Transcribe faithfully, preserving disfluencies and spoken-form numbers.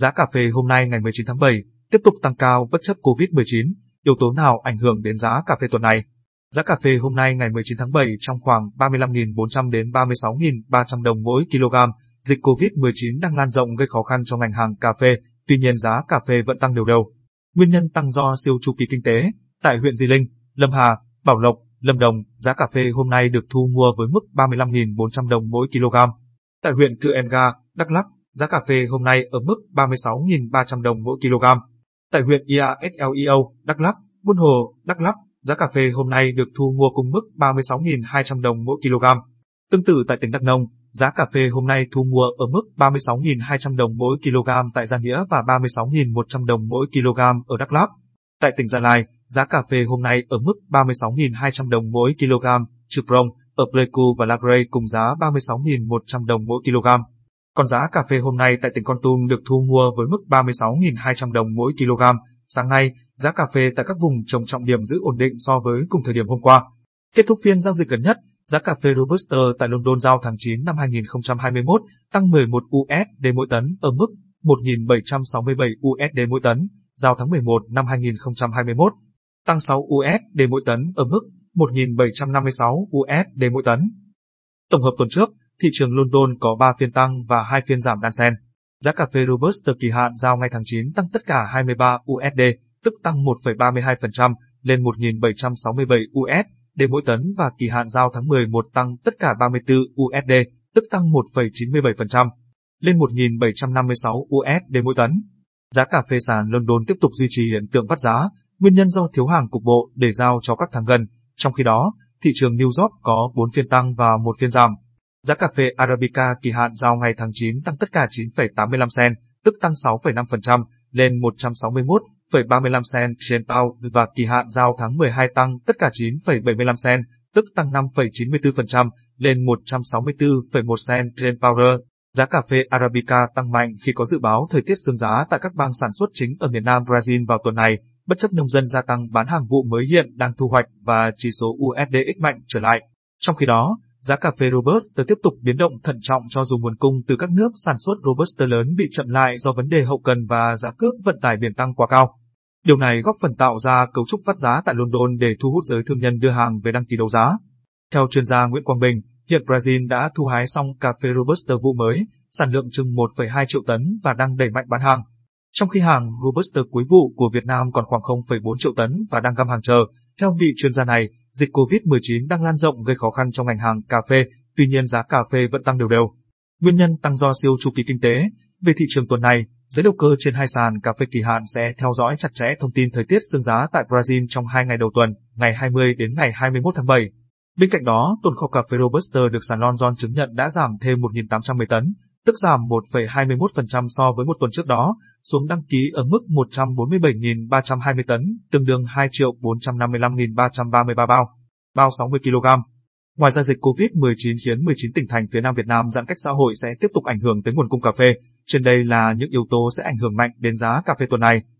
Giá cà phê hôm nay ngày mười chín tháng bảy tiếp tục tăng cao bất chấp covid mười chín, yếu tố nào ảnh hưởng đến giá cà phê tuần này? Giá cà phê hôm nay ngày mười chín tháng bảy trong khoảng ba mươi lăm nghìn bốn trăm đến ba mươi sáu nghìn ba trăm đồng mỗi kg. Dịch covid mười chín đang lan rộng gây khó khăn cho ngành hàng cà phê, tuy nhiên giá cà phê vẫn tăng đều đều. Nguyên nhân tăng do siêu chu kỳ kinh tế. Tại huyện Di Linh, Lâm Hà, Bảo Lộc, Lâm Đồng, giá cà phê hôm nay được thu mua với mức ba mươi lăm nghìn bốn trăm đồng mỗi kg. Tại huyện Cư Em Ga, Đắk Lắk, giá cà phê hôm nay ở mức ba mươi sáu nghìn ba trăm đồng mỗi kg. Tại huyện Ia Sleo, Đắk Lắk, Buôn Hồ, Đắk Lắk, giá cà phê hôm nay được thu mua cùng mức ba mươi sáu nghìn hai trăm đồng mỗi kg. Tương tự tại tỉnh Đắk Nông, giá cà phê hôm nay thu mua ở mức ba mươi sáu nghìn hai trăm đồng mỗi kg tại Gia Nghĩa và ba mươi sáu nghìn một trăm đồng mỗi kg ở Đắk Lắk. Tại tỉnh Gia Lai, giá cà phê hôm nay ở mức ba mươi sáu nghìn hai trăm đồng mỗi kg, Trư Prong, ở Pleiku và La Grey cùng giá ba mươi sáu nghìn một trăm đồng mỗi kg. Còn giá cà phê hôm nay tại tỉnh Kon Tum được thu mua với mức ba mươi sáu nghìn hai trăm đồng mỗi kg. Sáng nay, giá cà phê tại các vùng trồng trọng điểm giữ ổn định so với cùng thời điểm hôm qua. Kết thúc phiên giao dịch gần nhất, giá cà phê Robusta tại London giao tháng chín năm hai nghìn không trăm hai mươi mốt tăng mười một u ét đê mỗi tấn ở mức một nghìn bảy trăm sáu mươi bảy u ét đê mỗi tấn, giao tháng mười một năm hai nghìn không trăm hai mươi mốt tăng sáu u ét đê mỗi tấn ở mức một nghìn bảy trăm năm mươi sáu u ét đê mỗi tấn. Tổng hợp tuần trước, thị trường London có ba phiên tăng và hai phiên giảm đan xen. Giá cà phê Robusta kỳ hạn giao ngày tháng chín tăng tất cả hai mươi ba u ét đê, tức tăng một phẩy ba mươi hai phần trăm lên một nghìn bảy trăm sáu mươi bảy u ét đê mỗi tấn và kỳ hạn giao tháng mười một tăng tất cả ba mươi tư u ét đê, tức tăng một phẩy chín mươi bảy phần trăm lên một nghìn bảy trăm năm mươi sáu u ét đê mỗi tấn. Giá cà phê sàn London tiếp tục duy trì hiện tượng vắt giá, nguyên nhân do thiếu hàng cục bộ để giao cho các tháng gần. Trong khi đó, thị trường New York có bốn phiên tăng và một phiên giảm. Giá cà phê Arabica kỳ hạn giao ngày tháng chín tăng tất cả chín phẩy tám mươi lăm sen, tức tăng sáu phẩy năm phần trăm lên một trăm sáu mươi mốt phẩy ba mươi lăm sen trên tàu và kỳ hạn giao tháng mười hai tăng tất cả chín phẩy bảy mươi lăm sen, tức tăng năm phẩy chín mươi tư phần trăm lên một trăm sáu mươi tư phẩy một sen trên power. Giá cà phê Arabica tăng mạnh khi có dự báo thời tiết sương giá tại các bang sản xuất chính ở miền Nam Brazil vào tuần này, bất chấp nông dân gia tăng bán hàng vụ mới hiện đang thu hoạch và chỉ số u ét đê ích mạnh trở lại. Trong khi đó, giá cà phê Robusta tiếp tục biến động thận trọng cho dù nguồn cung từ các nước sản xuất Robusta lớn bị chậm lại do vấn đề hậu cần và giá cước vận tải biển tăng quá cao. Điều này góp phần tạo ra cấu trúc vắt giá tại London để thu hút giới thương nhân đưa hàng về đăng ký đấu giá. Theo chuyên gia Nguyễn Quang Bình, hiện Brazil đã thu hái xong cà phê Robusta vụ mới, sản lượng chừng một phẩy hai triệu tấn và đang đẩy mạnh bán hàng. Trong khi hàng Robusta cuối vụ của Việt Nam còn khoảng không phẩy bốn triệu tấn và đang găm hàng chờ. Theo vị chuyên gia này, dịch covid mười chín đang lan rộng gây khó khăn cho ngành hàng cà phê, tuy nhiên giá cà phê vẫn tăng đều đều. Nguyên nhân tăng do siêu chu kỳ kinh tế. Về thị trường tuần này, giới đầu cơ trên hai sàn cà phê kỳ hạn sẽ theo dõi chặt chẽ thông tin thời tiết sương giá tại Brazil trong hai ngày đầu tuần, ngày hai mươi đến ngày hai mươi mốt tháng bảy. Bên cạnh đó, tồn kho cà phê Robusta được sàn London chứng nhận đã giảm thêm một nghìn tám trăm mười tấn, tức giảm một phẩy hai mươi mốt phần trăm so với một tuần trước đó, xuống đăng ký ở mức một trăm bốn mươi bảy nghìn ba trăm hai mươi tấn, tương đương hai triệu bốn trăm năm mươi lăm nghìn ba trăm ba mươi ba bao, bao sáu mươi kg. Ngoài ra dịch covid mười chín khiến mười chín tỉnh thành phía Nam Việt Nam giãn cách xã hội sẽ tiếp tục ảnh hưởng tới nguồn cung cà phê. Trên đây là những yếu tố sẽ ảnh hưởng mạnh đến giá cà phê tuần này.